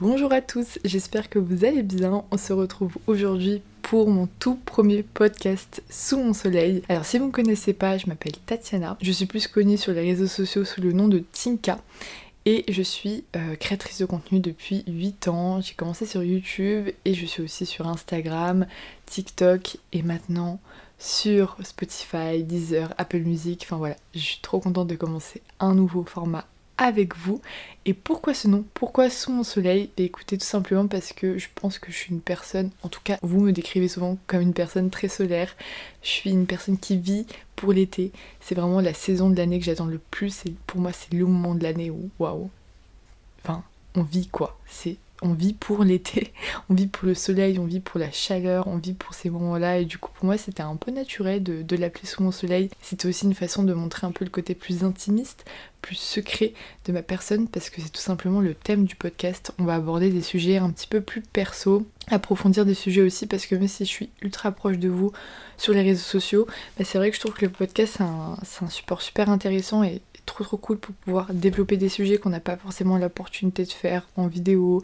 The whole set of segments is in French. Bonjour à tous, j'espère que vous allez bien. On se retrouve aujourd'hui pour mon tout premier podcast Sous mon soleil. Alors si vous ne me connaissez pas, je m'appelle Tatiana. Je suis plus connue sur les réseaux sociaux sous le nom de Tinka. Et je suis créatrice de contenu depuis 8 ans. J'ai commencé sur YouTube et je suis aussi sur Instagram, TikTok et maintenant sur Spotify, Deezer, Apple Music. Enfin voilà, je suis trop contente de commencer un nouveau format avec vous. Et pourquoi ce nom? Pourquoi Sous mon soleil? Bah écoutez, tout simplement parce que je pense que je suis une personne, en tout cas vous me décrivez souvent comme une personne très solaire. Je suis une personne qui vit pour l'été. C'est vraiment la saison de l'année que j'attends le plus. Et pour moi, c'est le moment de l'année où waouh, enfin, on vit quoi. On vit pour l'été, on vit pour le soleil, on vit pour la chaleur, on vit pour ces moments-là. Et du coup, pour moi, c'était un peu naturel de l'appeler Sous mon soleil. C'était aussi une façon de montrer un peu le côté plus intimiste, plus secret de ma personne, parce que c'est tout simplement le thème du podcast. On va aborder des sujets un petit peu plus perso, approfondir des sujets aussi, parce que même si je suis ultra proche de vous sur les réseaux sociaux, bah c'est vrai que je trouve que le podcast, c'est un support super intéressant et trop cool pour pouvoir développer des sujets qu'on n'a pas forcément l'opportunité de faire en vidéo,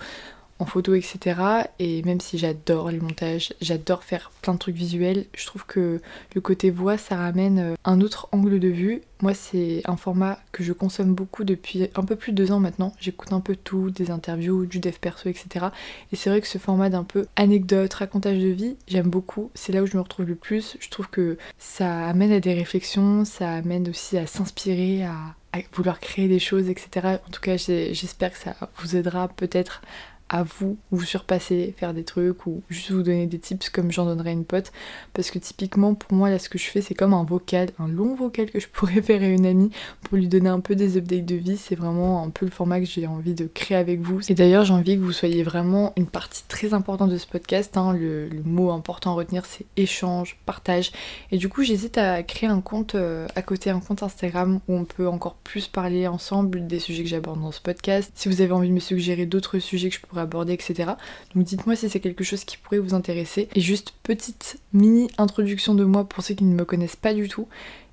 en photo, etc. Et même si j'adore les montages, j'adore faire plein de trucs visuels, je trouve que le côté voix, ça ramène un autre angle de vue. Moi, c'est un format que je consomme beaucoup depuis un peu plus de 2 ans maintenant. J'écoute un peu tout, des interviews, du dev perso, etc. Et c'est vrai que ce format d'un peu anecdote, racontage de vie, j'aime beaucoup. C'est là où je me retrouve le plus. Je trouve que ça amène à des réflexions, ça amène aussi à s'inspirer, à vouloir créer des choses, etc. En tout cas, j'espère que ça vous aidera peut-être à vous surpasser, faire des trucs ou juste vous donner des tips comme j'en donnerais une pote, parce que typiquement pour moi là ce que je fais c'est comme un vocal, un long vocal que je pourrais faire à une amie pour lui donner un peu des updates de vie. C'est vraiment un peu le format que j'ai envie de créer avec vous, et d'ailleurs j'ai envie que vous soyez vraiment une partie très importante de ce podcast, hein. Le mot important à retenir c'est échange, partage, et du coup j'hésite à créer un compte à côté, un compte Instagram où on peut encore plus parler ensemble des sujets que j'aborde dans ce podcast. Si vous avez envie de me suggérer d'autres sujets que je pourrais aborder, etc. Donc dites-moi si c'est quelque chose qui pourrait vous intéresser. Et juste petite mini introduction de moi pour ceux qui ne me connaissent pas du tout.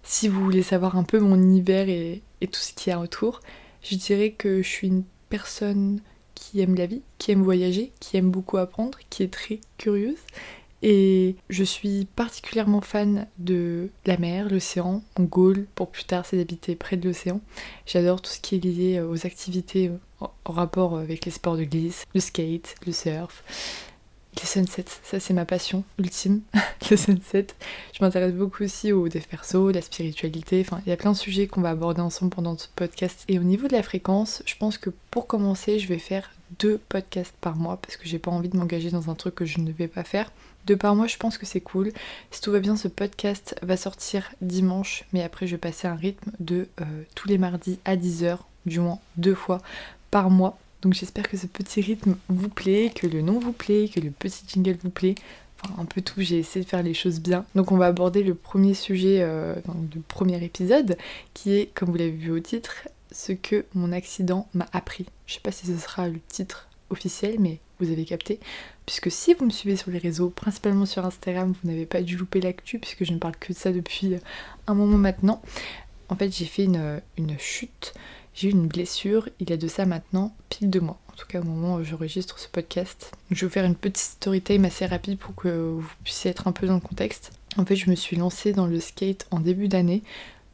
Si vous voulez savoir un peu mon univers et tout ce qu'il y a autour, je dirais que je suis une personne qui aime la vie, qui aime voyager, qui aime beaucoup apprendre, qui est très curieuse. Et je suis particulièrement fan de la mer, l'océan. Mon goal pour plus tard c'est d'habiter près de l'océan. J'adore tout ce qui est lié aux activités en rapport avec les sports de glisse, le skate, le surf, les sunsets, ça c'est ma passion ultime, le sunset. Je m'intéresse beaucoup aussi aux dev perso, la spiritualité, enfin il y a plein de sujets qu'on va aborder ensemble pendant ce podcast. Et au niveau de la fréquence, je pense que pour commencer je vais faire 2 podcasts par mois parce que j'ai pas envie de m'engager dans un truc que je ne vais pas faire. 2 par mois, je pense que c'est cool. Si tout va bien, ce podcast va sortir dimanche, mais après je vais passer à un rythme de tous les mardis à 10h, du moins 2 fois par mois. Donc j'espère que ce petit rythme vous plaît, que le nom vous plaît, que le petit jingle vous plaît. Enfin un peu tout, j'ai essayé de faire les choses bien. Donc on va aborder le premier sujet du premier épisode, qui est, comme vous l'avez vu au titre, ce que mon accident m'a appris. Je sais pas si ce sera le titre officiel, mais vous avez capté, puisque si vous me suivez sur les réseaux, principalement sur Instagram, vous n'avez pas dû louper l'actu, puisque je ne parle que de ça depuis un moment maintenant. En fait j'ai fait une chute. J'ai eu une blessure, il y a de ça maintenant pile 2 mois, en tout cas au moment où j'enregistre ce podcast. Je vais vous faire une petite story time assez rapide pour que vous puissiez être un peu dans le contexte. En fait je me suis lancée dans le skate en début d'année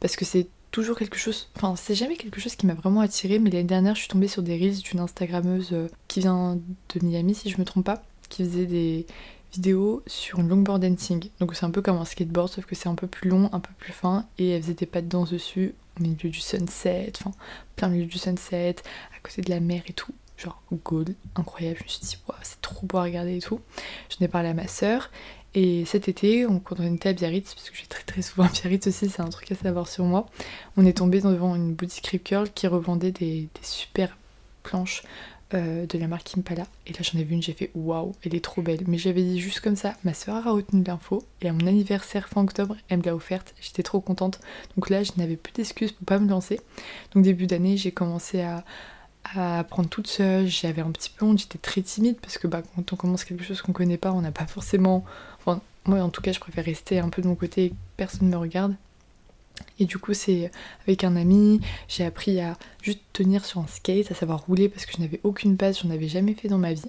parce que c'est toujours quelque chose, enfin c'est jamais quelque chose qui m'a vraiment attirée, mais l'année dernière je suis tombée sur des reels d'une Instagrammeuse qui vient de Miami si je me trompe pas, qui faisait des vidéo sur une longboard dancing, donc c'est un peu comme un skateboard sauf que c'est un peu plus long, un peu plus fin, et elle faisait des pas de danse dessus au milieu du sunset, enfin plein milieu du sunset, à côté de la mer et tout, genre gold, incroyable. Je me suis dit wow, c'est trop beau à regarder et tout. J'en ai parlé à ma sœur, et cet été quand on était à Biarritz, parce que j'ai très souvent à Biarritz aussi, c'est un truc à savoir sur moi, on est tombé devant une boutique Rip Curl qui revendait des super planches de la marque Impala, et là j'en ai vu une, j'ai fait waouh, elle est trop belle, mais j'avais dit juste comme ça, ma soeur a retenu l'info, et à mon anniversaire fin octobre elle me l'a offerte, j'étais trop contente, donc là je n'avais plus d'excuses pour pas me lancer. Donc début d'année j'ai commencé à apprendre toute seule, j'avais un petit peu honte, j'étais très timide parce que bah, quand on commence quelque chose qu'on connaît pas, on n'a pas forcément, enfin moi en tout cas je préfère rester un peu de mon côté et que personne ne me regarde. Et du coup, c'est avec un ami, j'ai appris à juste tenir sur un skate, à savoir rouler parce que je n'avais aucune base, j'en avais jamais fait dans ma vie.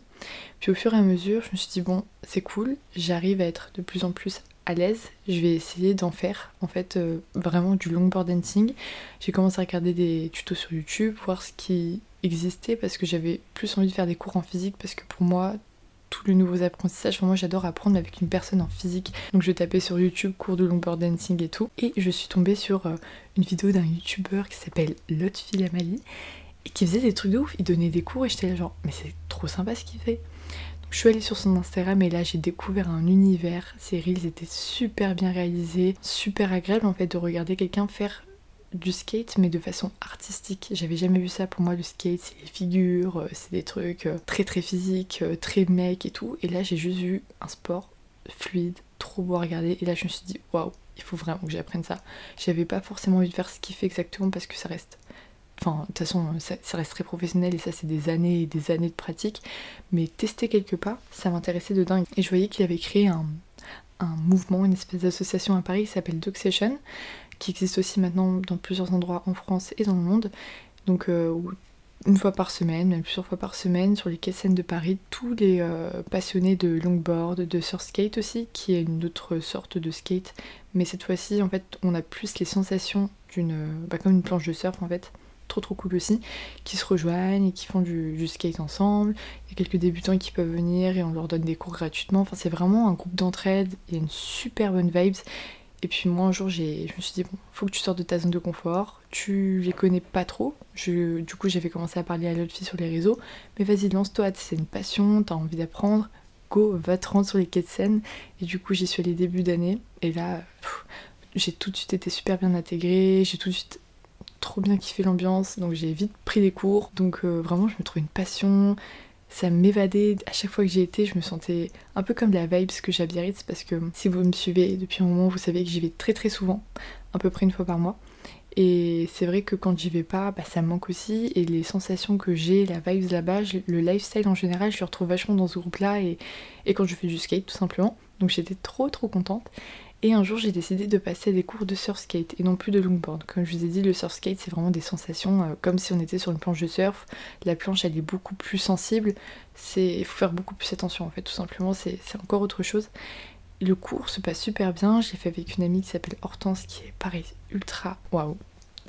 Puis au fur et à mesure, je me suis dit bon, c'est cool, j'arrive à être de plus en plus à l'aise, je vais essayer d'en faire en fait vraiment du longboard dancing. J'ai commencé à regarder des tutos sur YouTube, voir ce qui existait parce que j'avais plus envie de faire des cours en physique parce que pour moi, tous les nouveaux apprentissages, enfin, moi j'adore apprendre avec une personne en physique, donc je tapais sur YouTube cours de longboard dancing et tout, et je suis tombée sur une vidéo d'un youtubeur qui s'appelle Lotteville Amalie et qui faisait des trucs de ouf, il donnait des cours et j'étais là genre mais c'est trop sympa ce qu'il fait. Donc je suis allée sur son Instagram et là j'ai découvert un univers, ses reels étaient super bien réalisés, super agréable en fait de regarder quelqu'un faire du skate mais de façon artistique. J'avais jamais vu ça, pour moi le skate c'est les figures, c'est des trucs très très physiques, très mec et tout, et là j'ai juste vu un sport fluide, trop beau à regarder, et là je me suis dit waouh, il faut vraiment que j'apprenne ça. J'avais pas forcément envie de faire ce qu'il fait exactement parce que ça reste, enfin de toute façon ça reste très professionnel et ça c'est des années et des années de pratique, mais tester quelques pas ça m'intéressait de dingue. Et je voyais qu'il avait créé un mouvement, une espèce d'association à Paris qui s'appelle Doxession, qui existe aussi maintenant dans plusieurs endroits en France et dans le monde, donc une fois par semaine, même plusieurs fois par semaine, sur les quais Seine de Paris, tous les passionnés de longboard, de surskate aussi, qui est une autre sorte de skate, mais cette fois-ci en fait on a plus les sensations d'une, bah, comme une planche de surf en fait, trop cool aussi, qui se rejoignent et qui font du skate ensemble. Il y a quelques débutants qui peuvent venir et on leur donne des cours gratuitement, enfin c'est vraiment un groupe d'entraide, il y a une super bonne vibes. Et puis moi un jour je me suis dit bon, faut que tu sortes de ta zone de confort, tu les connais pas trop, du coup j'avais commencé à parler à l'autre fille sur les réseaux, mais vas-y lance-toi, c'est une passion, t'as envie d'apprendre, go, va te rendre sur les quais de Seine. Et du coup j'y suis allée début d'année, et là j'ai tout de suite été super bien intégrée, j'ai tout de suite trop bien kiffé l'ambiance, donc j'ai vite pris des cours, donc vraiment je me trouve une passion, ça m'évadait, à chaque fois que j'y étais je me sentais un peu comme la vibe que j'ai à Biarritz, parce que si vous me suivez depuis un moment vous savez que j'y vais très très souvent, à peu près une fois par mois, et c'est vrai que quand j'y vais pas, bah, ça me manque aussi, et les sensations que j'ai, la vibe là-bas, le lifestyle en général, je le retrouve vachement dans ce groupe là, et quand je fais du skate tout simplement, donc j'étais trop contente. Et un jour j'ai décidé de passer à des cours de surfskate et non plus de longboard. Comme je vous ai dit, le surfskate c'est vraiment des sensations comme si on était sur une planche de surf. La planche elle est beaucoup plus sensible, il faut faire beaucoup plus attention en fait, tout simplement, c'est encore autre chose. Le cours se passe super bien, j'ai fait avec une amie qui s'appelle Hortense qui est pareil, ultra waouh.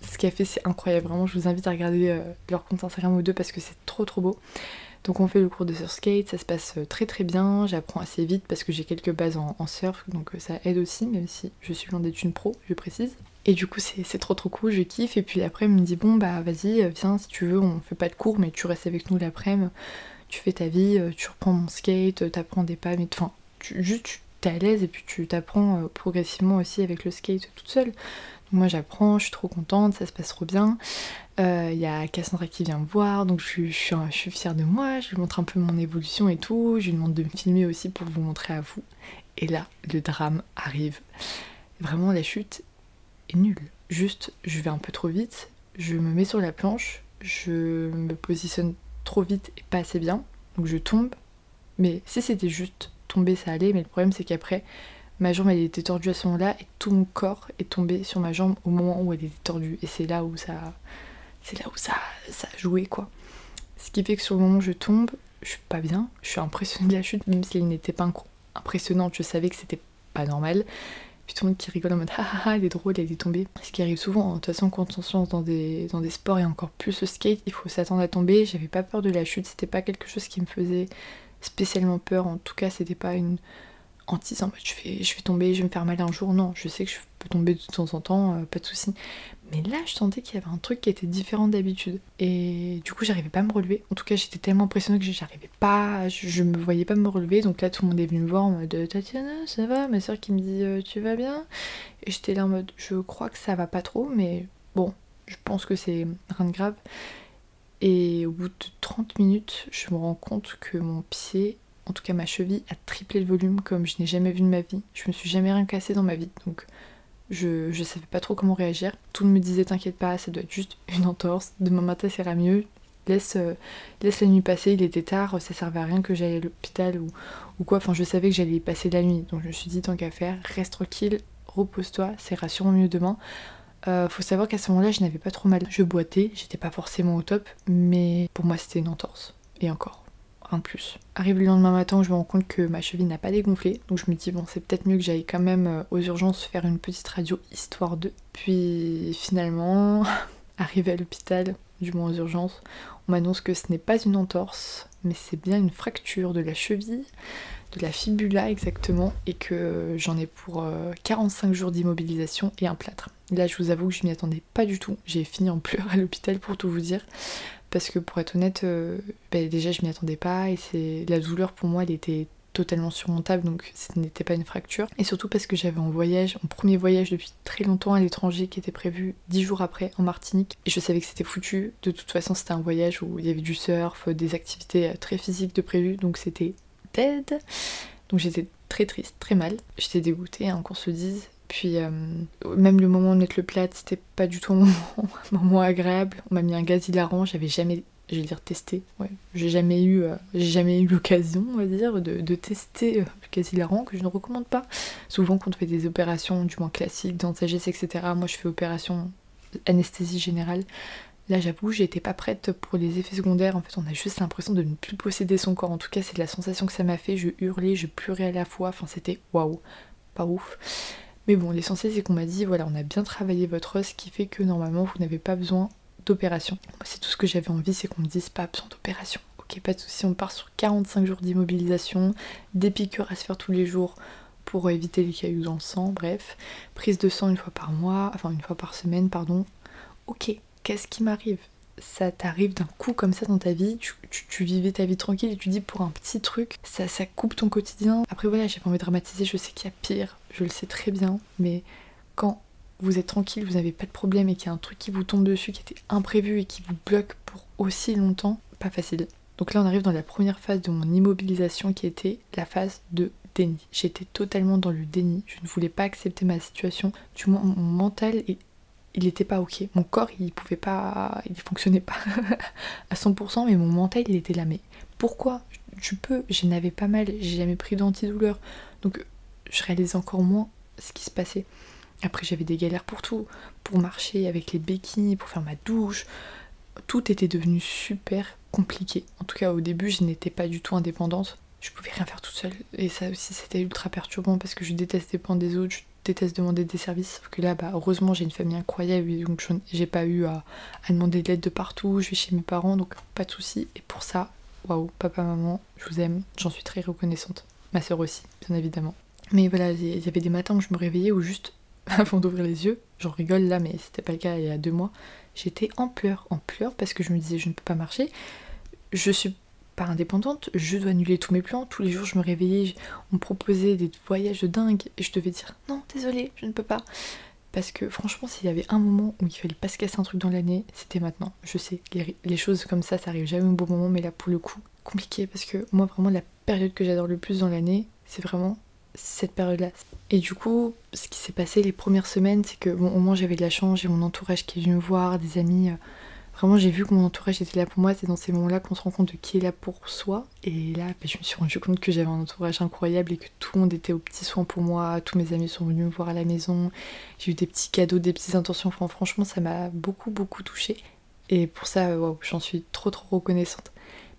Ce qu'elle fait c'est incroyable, vraiment je vous invite à regarder leur compte Instagram aux deux parce que c'est trop beau. Donc on fait le cours de surfskate, ça se passe très bien, j'apprends assez vite parce que j'ai quelques bases en surf, donc ça aide aussi, même si je suis loin d'être une pro, je précise. Et du coup c'est trop cool, je kiffe, et puis l'après-midi elle me dit bon bah vas-y viens si tu veux, on fait pas de cours mais tu restes avec nous l'après-midi, tu fais ta vie, tu reprends mon skate, t'apprends des pas, mais enfin juste t'es à l'aise et puis tu t'apprends progressivement aussi avec le skate toute seule. Moi j'apprends, je suis trop contente, ça se passe trop bien. Y a Cassandra qui vient me voir, donc je suis fière de moi, je lui montre un peu mon évolution et tout, je lui demande de me filmer aussi pour vous montrer à vous. Et là, le drame arrive. Vraiment, la chute est nulle. Juste, je vais un peu trop vite, je me mets sur la planche, je me positionne trop vite et pas assez bien, donc je tombe. Mais si c'était juste tomber, ça allait, mais le problème c'est qu'après, ma jambe elle était tordue à ce moment-là et tout mon corps est tombé sur ma jambe au moment où elle était tordue, et c'est là où ça a joué quoi. Ce qui fait que sur le moment où je tombe, je suis pas bien, je suis impressionnée de la chute, même si elle n'était pas impressionnante, je savais que c'était pas normal. Puis tout le monde qui rigole en mode ah elle est drôle, elle est tombée. Ce qui arrive souvent, de toute façon quand on se lance dans des sports et encore plus le skate, il faut s'attendre à tomber. J'avais pas peur de la chute, c'était pas quelque chose qui me faisait spécialement peur, en tout cas c'était pas une hantise en mode je vais tomber, je vais me faire mal un jour, non, je sais que je peux tomber de temps en temps, pas de soucis. Mais là je sentais qu'il y avait un truc qui était différent d'habitude, et du coup j'arrivais pas à me relever, en tout cas j'étais tellement impressionnée que j'arrivais pas, je me voyais pas me relever, donc là tout le monde est venu me voir en mode Tatiana ça va, ma soeur qui me dit tu vas bien, et j'étais là en mode je crois que ça va pas trop, mais bon je pense que c'est rien de grave. Et au bout de 30 minutes je me rends compte que mon pied, en tout cas ma cheville, a triplé le volume comme je n'ai jamais vu de ma vie. Je me suis jamais rien cassé dans ma vie, donc je savais pas trop comment réagir. Tout le monde me disait t'inquiète pas, ça doit être juste une entorse, demain matin ça ira mieux, laisse la nuit passer, il était tard, ça servait à rien que j'aille à l'hôpital ou quoi, enfin je savais que j'allais y passer la nuit, donc je me suis dit tant qu'à faire, reste tranquille, repose-toi, ça ira sûrement mieux demain. Faut savoir qu'à ce moment-là, je n'avais pas trop mal. Je boitais, j'étais pas forcément au top, mais pour moi, c'était une entorse. Et encore, un de plus. Arrive le lendemain matin, je me rends compte que ma cheville n'a pas dégonflé, donc je me dis, bon, c'est peut-être mieux que j'aille quand même aux urgences faire une petite radio, histoire de... Puis finalement, arrivé à l'hôpital, du moins aux urgences, on m'annonce que ce n'est pas une entorse, mais c'est bien une fracture de la cheville, de la fibula exactement, et que j'en ai pour 45 jours d'immobilisation et un plâtre. Là, je vous avoue que je m'y attendais pas du tout. J'ai fini en pleurs à l'hôpital pour tout vous dire, parce que pour être honnête, déjà je m'y attendais pas, et c'est la douleur pour moi, elle était totalement surmontable, donc ce n'était pas une fracture. Et surtout parce que j'avais mon premier voyage depuis très longtemps à l'étranger qui était prévu 10 jours après en Martinique, et je savais que c'était foutu. De toute façon, c'était un voyage où il y avait du surf, des activités très physiques de prévu, donc c'était dead. Donc j'étais très triste, très mal. J'étais dégoûtée, hein, qu'on se dise. Puis même le moment de mettre le plat, c'était pas du tout un moment agréable. On m'a mis un gaz hilarant, j'avais jamais... Je vais dire tester, ouais. J'ai jamais eu l'occasion, on va dire, de tester le gaz hilarant, que je ne recommande pas. Souvent quand on fait des opérations, du moins classiques, dents de sagesse, etc. Moi je fais opération anesthésie générale. Là j'avoue, j'étais pas prête pour les effets secondaires. En fait, on a juste l'impression de ne plus posséder son corps. En tout cas, c'est la sensation que ça m'a fait. Je hurlais, je pleurais à la fois. Enfin, c'était waouh, pas ouf. Mais bon, l'essentiel c'est qu'on m'a dit, voilà, on a bien travaillé votre os, ce qui fait que normalement vous n'avez pas besoin d'opération. Moi, c'est tout ce que j'avais envie, c'est qu'on me dise pas besoin d'opération. Ok, pas de soucis, on part sur 45 jours d'immobilisation, des piqûres à se faire tous les jours pour éviter les cailloux dans le sang, bref, prise de sang une fois par semaine, pardon. Ok, qu'est-ce qui m'arrive? Ça t'arrive d'un coup comme ça dans ta vie, tu vivais ta vie tranquille et tu dis pour un petit truc, ça coupe ton quotidien. Après voilà, j'ai pas envie de dramatiser, je sais qu'il y a pire, je le sais très bien, mais quand vous êtes tranquille, vous n'avez pas de problème et qu'il y a un truc qui vous tombe dessus, qui était imprévu et qui vous bloque pour aussi longtemps, pas facile. Donc là on arrive dans la première phase de mon immobilisation qui était la phase de déni. J'étais totalement dans le déni, je ne voulais pas accepter ma situation, du moins mon mental, il n'était pas ok. Mon corps il pouvait pas, il fonctionnait pas à 100%, mais mon mental il était là, mais pourquoi? Je n'avais pas mal, j'ai jamais pris d'antidouleur, donc je réalisais encore moins ce qui se passait. Après j'avais des galères pour tout, pour marcher avec les béquilles, pour faire ma douche, tout était devenu super compliqué. En tout cas au début je n'étais pas du tout indépendante, je pouvais rien faire toute seule et ça aussi c'était ultra perturbant parce que je déteste dépendre des autres, je déteste demander des services, sauf que là bah heureusement j'ai une famille incroyable donc j'ai pas eu à demander de l'aide de partout, je vais chez mes parents donc pas de soucis et pour ça, waouh, papa, maman, je vous aime, j'en suis très reconnaissante, ma soeur aussi bien évidemment. Mais voilà, il y avait des matins où je me réveillais ou juste avant d'ouvrir les yeux, j'en rigole là, mais c'était pas le cas il y a 2 mois, j'étais en pleurs parce que je me disais je ne peux pas marcher, je suis pas indépendante, je dois annuler tous mes plans, tous les jours je me réveillais, on me proposait des voyages de dingue et je devais dire non, désolée, je ne peux pas. Parce que franchement, s'il y avait un moment où il fallait pas se casser un truc dans l'année, c'était maintenant. Je sais, les choses comme ça arrive jamais au bon moment, mais là pour le coup, compliqué parce que moi vraiment la période que j'adore le plus dans l'année, c'est vraiment cette période là. Et du coup ce qui s'est passé les premières semaines c'est que bon, au moins j'avais de la chance, j'ai mon entourage qui est venu me voir, des amis, vraiment j'ai vu que mon entourage était là pour moi, c'est dans ces moments là qu'on se rend compte de qui est là pour soi et là je me suis rendu compte que j'avais un entourage incroyable et que tout le monde était aux petits soins pour moi, tous mes amis sont venus me voir à la maison, j'ai eu des petits cadeaux, des petites intentions, enfin franchement ça m'a beaucoup touchée et pour ça wow, j'en suis trop reconnaissante.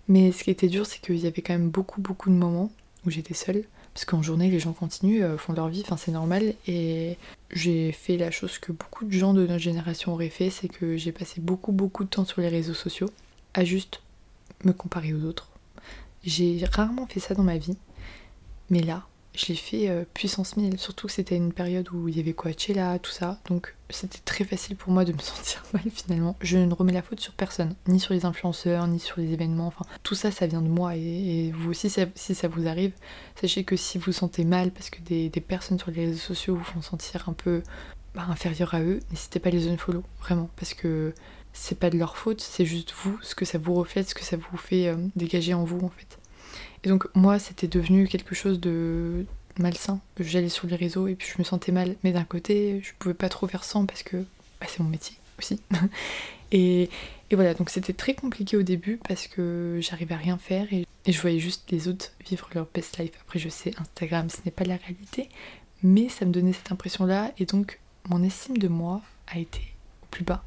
Mais ce qui était dur c'est qu'il y avait quand même beaucoup de moments où j'étais seule. Parce qu'en journée, les gens continuent, font leur vie, enfin c'est normal. Et j'ai fait la chose que beaucoup de gens de notre génération auraient fait, c'est que j'ai passé beaucoup de temps sur les réseaux sociaux à juste me comparer aux autres. J'ai rarement fait ça dans ma vie, mais là, je l'ai fait puissance 1000. Surtout que c'était une période où il y avait Coachella, tout ça, donc c'était très facile pour moi de me sentir mal finalement. Je ne remets la faute sur personne, ni sur les influenceurs, ni sur les événements, enfin tout ça, ça vient de moi et vous aussi, si ça vous arrive, sachez que si vous sentez mal parce que des personnes sur les réseaux sociaux vous font sentir un peu inférieur à eux, n'hésitez pas à les unfollow, vraiment, parce que c'est pas de leur faute, c'est juste vous, ce que ça vous reflète, ce que ça vous fait dégager en vous en fait. Et donc moi c'était devenu quelque chose de malsain, j'allais sur les réseaux et puis je me sentais mal, mais d'un côté je pouvais pas trop faire sans parce que c'est mon métier aussi. et voilà, donc c'était très compliqué au début parce que j'arrivais à rien faire et je voyais juste les autres vivre leur best life. Après je sais, Instagram ce n'est pas la réalité, mais ça me donnait cette impression là et donc mon estime de moi a été au plus bas.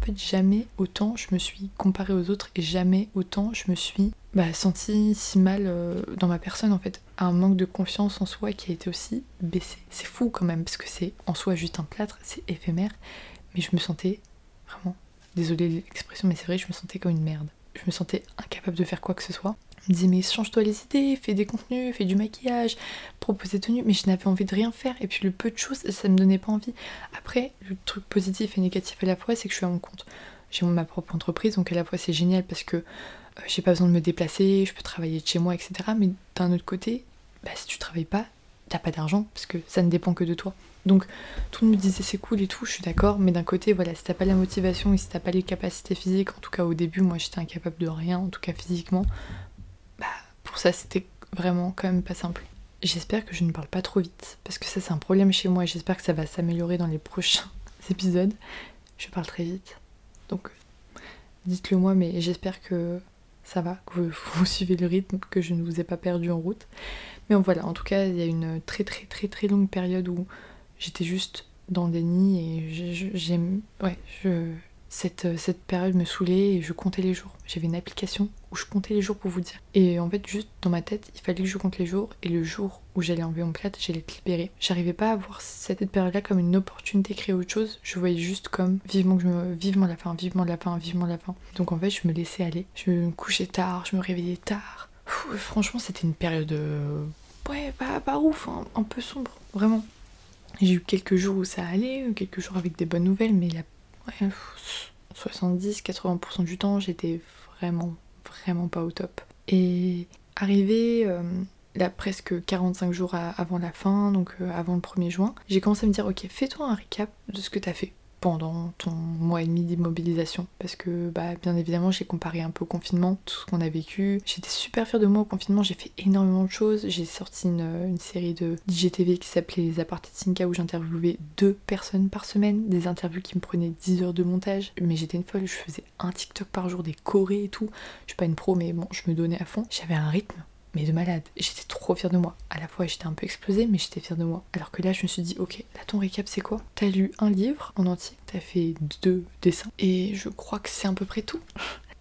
En fait, jamais autant je me suis comparée aux autres et jamais autant je me suis sentie si mal dans ma personne, en fait. Un manque de confiance en soi qui a été aussi baissé. C'est fou quand même, parce que c'est en soi juste un plâtre, c'est éphémère, mais je me sentais vraiment, désolée l'expression, mais c'est vrai, je me sentais comme une merde. Je me sentais incapable de faire quoi que ce soit. Je me disais, mais change-toi les idées, fais des contenus, fais du maquillage, propose des tenues, mais je n'avais envie de rien faire. Et puis le peu de choses, ça me donnait pas envie. Après, le truc positif et négatif à la fois, c'est que je suis à mon compte. J'ai ma propre entreprise, donc à la fois c'est génial parce que j'ai pas besoin de me déplacer, je peux travailler de chez moi, etc. Mais d'un autre côté, si tu travailles pas, t'as pas d'argent, parce que ça ne dépend que de toi. Donc tout le monde me disait c'est cool et tout, je suis d'accord, mais d'un côté, voilà, si t'as pas la motivation et si t'as pas les capacités physiques, en tout cas au début, moi j'étais incapable de rien, en tout cas physiquement, pour ça c'était vraiment quand même pas simple. J'espère que je ne parle pas trop vite, parce que ça c'est un problème chez moi et j'espère que ça va s'améliorer dans les prochains épisodes. Je parle très vite, donc dites-le moi, mais j'espère que ça va, que vous suivez le rythme, que je ne vous ai pas perdu en route. Mais voilà, en tout cas, il y a une très longue période où j'étais juste dans le déni et cette période me saoulait et je comptais les jours. J'avais une application où je comptais les jours pour vous dire. Et en fait, juste dans ma tête, il fallait que je compte les jours et le jour où j'allais enlever mon plâtre, j'allais te libérer. J'arrivais pas à voir cette période-là comme une opportunité créée autre chose. Je voyais juste comme vivement la fin. Donc en fait, je me laissais aller. Je me couchais tard, je me réveillais tard. Franchement, c'était une période pas ouf, hein, un peu sombre, vraiment. J'ai eu quelques jours où ça allait, quelques jours avec des bonnes nouvelles, mais 70-80% du temps, j'étais vraiment pas au top. Et arrivé là presque 45 jours avant la fin, donc avant le 1er juin, j'ai commencé à me dire ok, fais-toi un récap de ce que t'as fait pendant ton mois et demi d'immobilisation, parce que bien évidemment j'ai comparé un peu au confinement, tout ce qu'on a vécu. J'étais super fière de moi au confinement, j'ai fait énormément de choses. J'ai sorti une série de IGTV qui s'appelait Les apartés de Tinka, où j'interviewais 2 personnes par semaine, des interviews qui me prenaient 10 heures de montage, mais j'étais une folle, je faisais un TikTok par jour, des chorés et tout. Je suis pas une pro, mais bon, je me donnais à fond. J'avais un rythme mais de malade, j'étais trop fière de moi. À la fois j'étais un peu explosée, mais j'étais fière de moi. Alors que là je me suis dit ok, là ton récap c'est quoi? T'as lu un livre en entier, t'as fait 2 dessins, et je crois que c'est à peu près tout.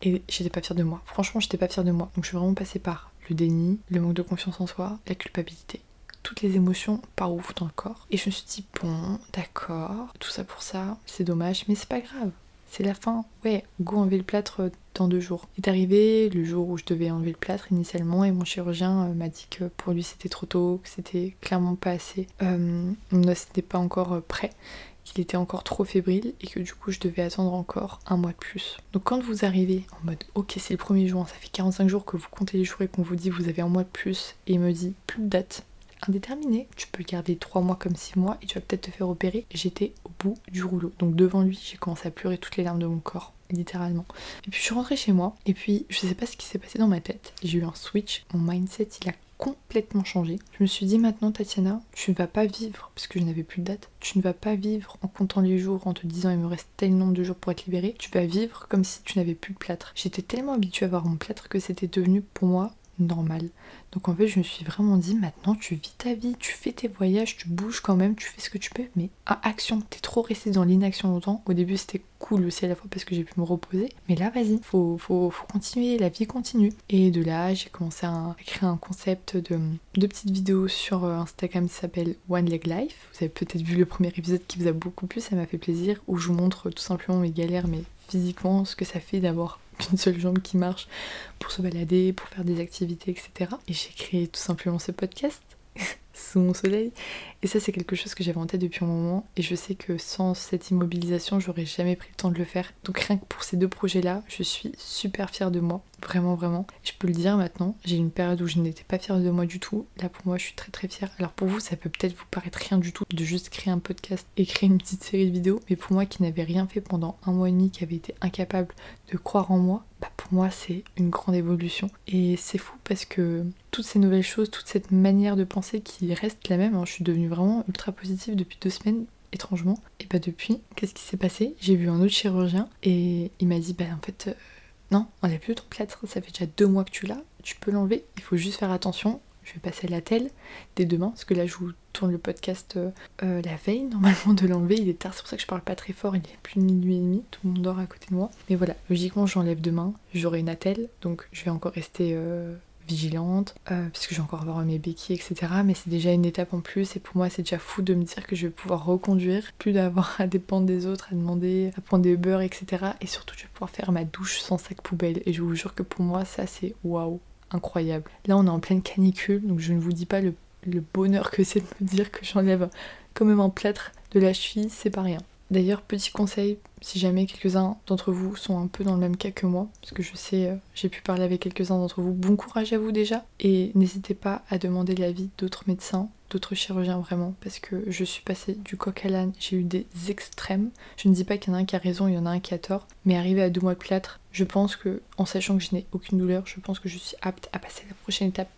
Et j'étais pas fière de moi, franchement j'étais pas fière de moi. Donc je suis vraiment passée par le déni, le manque de confiance en soi, la culpabilité, toutes les émotions par ouf dans le corps. Et je me suis dit bon d'accord, tout ça pour ça, c'est dommage, mais c'est pas grave. C'est la fin, ouais, go enlever le plâtre dans 2 jours. Il est arrivé le jour où je devais enlever le plâtre initialement et mon chirurgien m'a dit que pour lui c'était trop tôt, que c'était clairement pas assez, c'était pas encore prêt, qu'il était encore trop fébrile et que du coup je devais attendre encore un mois de plus. Donc quand vous arrivez en mode ok c'est le 1er juin, ça fait 45 jours que vous comptez les jours et qu'on vous dit vous avez un mois de plus, et il me dit plus de date indéterminé, tu peux garder 3 mois comme 6 mois et tu vas peut-être te faire opérer. J'étais au bout du rouleau, donc devant lui j'ai commencé à pleurer toutes les larmes de mon corps, littéralement. Et puis je suis rentrée chez moi et puis je sais pas ce qui s'est passé dans ma tête, j'ai eu un switch, mon mindset il a complètement changé. Je me suis dit maintenant Tatiana, tu ne vas pas vivre, parce que je n'avais plus de date, tu ne vas pas vivre en comptant les jours, en te disant il me reste tel nombre de jours pour être libérée, tu vas vivre comme si tu n'avais plus de plâtre. J'étais tellement habituée à avoir mon plâtre que c'était devenu pour moi normal. Donc en fait je me suis vraiment dit maintenant tu vis ta vie, tu fais tes voyages, tu bouges quand même, tu fais ce que tu peux, mais à action. T'es trop restée dans l'inaction longtemps. Au début c'était cool aussi à la fois parce que j'ai pu me reposer, mais là vas-y, faut continuer, la vie continue. Et de là j'ai commencé à créer un concept de petites vidéos sur Instagram qui s'appelle One Leg Life. Vous avez peut-être vu le premier épisode qui vous a beaucoup plu, ça m'a fait plaisir, où je vous montre tout simplement mes galères, mais physiquement ce que ça fait d'avoir une seule jambe qui marche pour se balader, pour faire des activités, etc. Et j'ai créé tout simplement ce podcast, Sous mon soleil. Et ça, c'est quelque chose que j'avais en tête depuis un moment. Et je sais que sans cette immobilisation, j'aurais jamais pris le temps de le faire. Donc rien que pour ces 2 projets-là, je suis super fière de moi. Vraiment. Je peux le dire maintenant, j'ai une période où je n'étais pas fière de moi du tout. Là, pour moi, je suis très fière. Alors pour vous, ça peut peut-être vous paraître rien du tout de juste créer un podcast et créer une petite série de vidéos. Mais pour moi, qui n'avais rien fait pendant un mois et demi, qui avait été incapable de croire en moi, pour moi, c'est une grande évolution. Et c'est fou parce que toutes ces nouvelles choses, toute cette manière de penser qui reste la même, hein, je suis devenue vraiment ultra positive depuis 2 semaines, étrangement. Et depuis, qu'est-ce qui s'est passé? J'ai vu un autre chirurgien et il m'a dit en fait, non, on n'a plus ton plâtre, ça fait déjà 2 mois que tu l'as, tu peux l'enlever, il faut juste faire attention. je vais passer à la telle dès demain, parce que là je vous tourne le podcast la veille, normalement de l'enlever, il est tard, c'est pour ça que je parle pas très fort, il est plus de minuit et demi, tout le monde dort à côté de moi. Mais voilà, logiquement j'enlève demain, j'aurai une attelle, donc je vais encore rester vigilante, parce que je vais encore avoir mes béquilles, etc. Mais c'est déjà une étape en plus, et pour moi c'est déjà fou de me dire que je vais pouvoir reconduire, plus d'avoir à dépendre des autres, à demander, à prendre des Uber, etc. Et surtout je vais pouvoir faire ma douche sans sac poubelle, et je vous jure que pour moi ça c'est waouh, incroyable. Là on est en pleine canicule, donc je ne vous dis pas le bonheur que c'est de me dire que j'enlève quand même un plâtre de la cheville, c'est pas rien. D'ailleurs, petit conseil, si jamais quelques-uns d'entre vous sont un peu dans le même cas que moi, parce que je sais, j'ai pu parler avec quelques-uns d'entre vous, bon courage à vous déjà, et n'hésitez pas à demander l'avis d'autres médecins, d'autres chirurgiens vraiment, parce que je suis passée du coq à l'âne, j'ai eu des extrêmes, je ne dis pas qu'il y en a un qui a raison, il y en a un qui a tort, mais arrivé à 2 mois de plâtre, je pense que, en sachant que je n'ai aucune douleur, je pense que je suis apte à passer à la prochaine étape,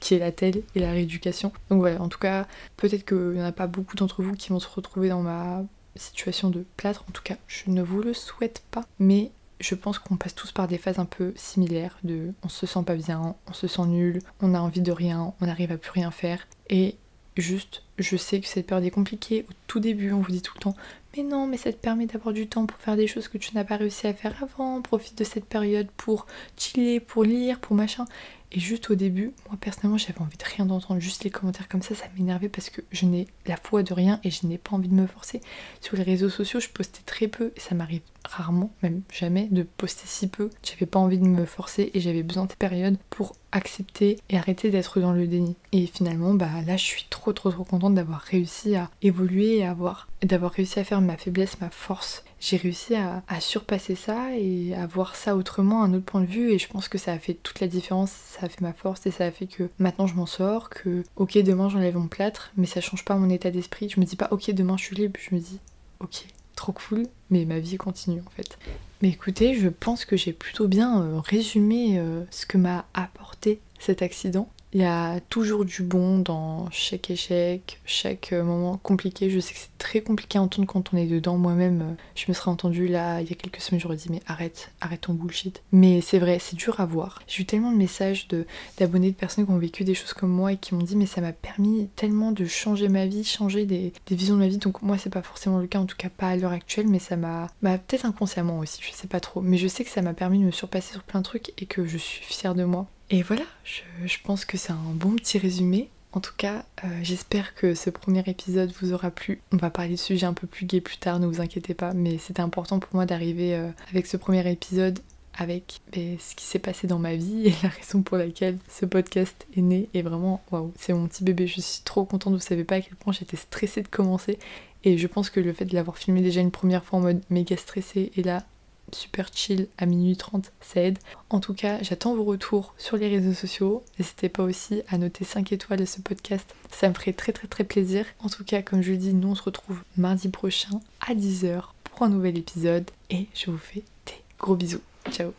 qui est la telle et la rééducation. Donc voilà, en tout cas, peut-être qu'il n'y en a pas beaucoup d'entre vous qui vont se retrouver dans ma situation de plâtre, en tout cas je ne vous le souhaite pas, mais je pense qu'on passe tous par des phases un peu similaires de on se sent pas bien, on se sent nul, on a envie de rien, on n'arrive à plus rien faire, et juste je sais que cette période est compliquée, au tout début on vous dit tout le temps mais non mais ça te permet d'avoir du temps pour faire des choses que tu n'as pas réussi à faire avant, profite de cette période pour chiller, pour lire, pour machin. Et juste au début, moi personnellement j'avais envie de rien d'entendre, juste les commentaires comme ça, ça m'énervait parce que je n'ai la foi de rien et je n'ai pas envie de me forcer. Sur les réseaux sociaux je postais très peu et ça m'arrive rarement, même jamais, de poster si peu. J'avais pas envie de me forcer et j'avais besoin de périodes pour accepter et arrêter d'être dans le déni. Et finalement bah là je suis trop contente d'avoir réussi à évoluer et d'avoir réussi à faire ma faiblesse ma force. J'ai réussi à surpasser ça et à voir ça autrement, un autre point de vue, et je pense que ça a fait toute la différence, ça a fait ma force et ça a fait que maintenant je m'en sors, que ok demain j'enlève mon plâtre, mais ça change pas mon état d'esprit, je me dis pas ok demain je suis libre, je me dis ok trop cool, mais ma vie continue en fait. Mais écoutez, je pense que j'ai plutôt bien résumé ce que m'a apporté cet accident. Il y a toujours du bon dans chaque échec, chaque moment compliqué. Je sais que c'est très compliqué à entendre quand on est dedans. Moi-même, je me serais entendue là, il y a quelques semaines, j'aurais dit mais arrête ton bullshit. Mais c'est vrai, c'est dur à voir. J'ai eu tellement de messages d'abonnés, de personnes qui ont vécu des choses comme moi et qui m'ont dit mais ça m'a permis tellement de changer ma vie, changer des visions de ma vie. Donc moi, c'est pas forcément le cas, en tout cas pas à l'heure actuelle, mais ça m'a... Bah, peut-être inconsciemment aussi, je sais pas trop. Mais je sais que ça m'a permis de me surpasser sur plein de trucs et que je suis fière de moi. Et voilà, je pense que c'est un bon petit résumé. En tout cas, j'espère que ce premier épisode vous aura plu. On va parler de sujets un peu plus gais plus tard, ne vous inquiétez pas. Mais c'était important pour moi d'arriver avec ce premier épisode, avec ce qui s'est passé dans ma vie et la raison pour laquelle ce podcast est né. Et vraiment, waouh, c'est mon petit bébé. Je suis trop contente, vous savez pas à quel point j'étais stressée de commencer. Et je pense que le fait de l'avoir filmé déjà une première fois en mode méga stressée et là... super chill à minuit 30, ça aide. En tout cas, j'attends vos retours sur les réseaux sociaux. N'hésitez pas aussi à noter 5 étoiles à ce podcast, ça me ferait très plaisir. En tout cas, comme je le dis, nous on se retrouve mardi prochain à 10h pour un nouvel épisode et je vous fais des gros bisous. Ciao.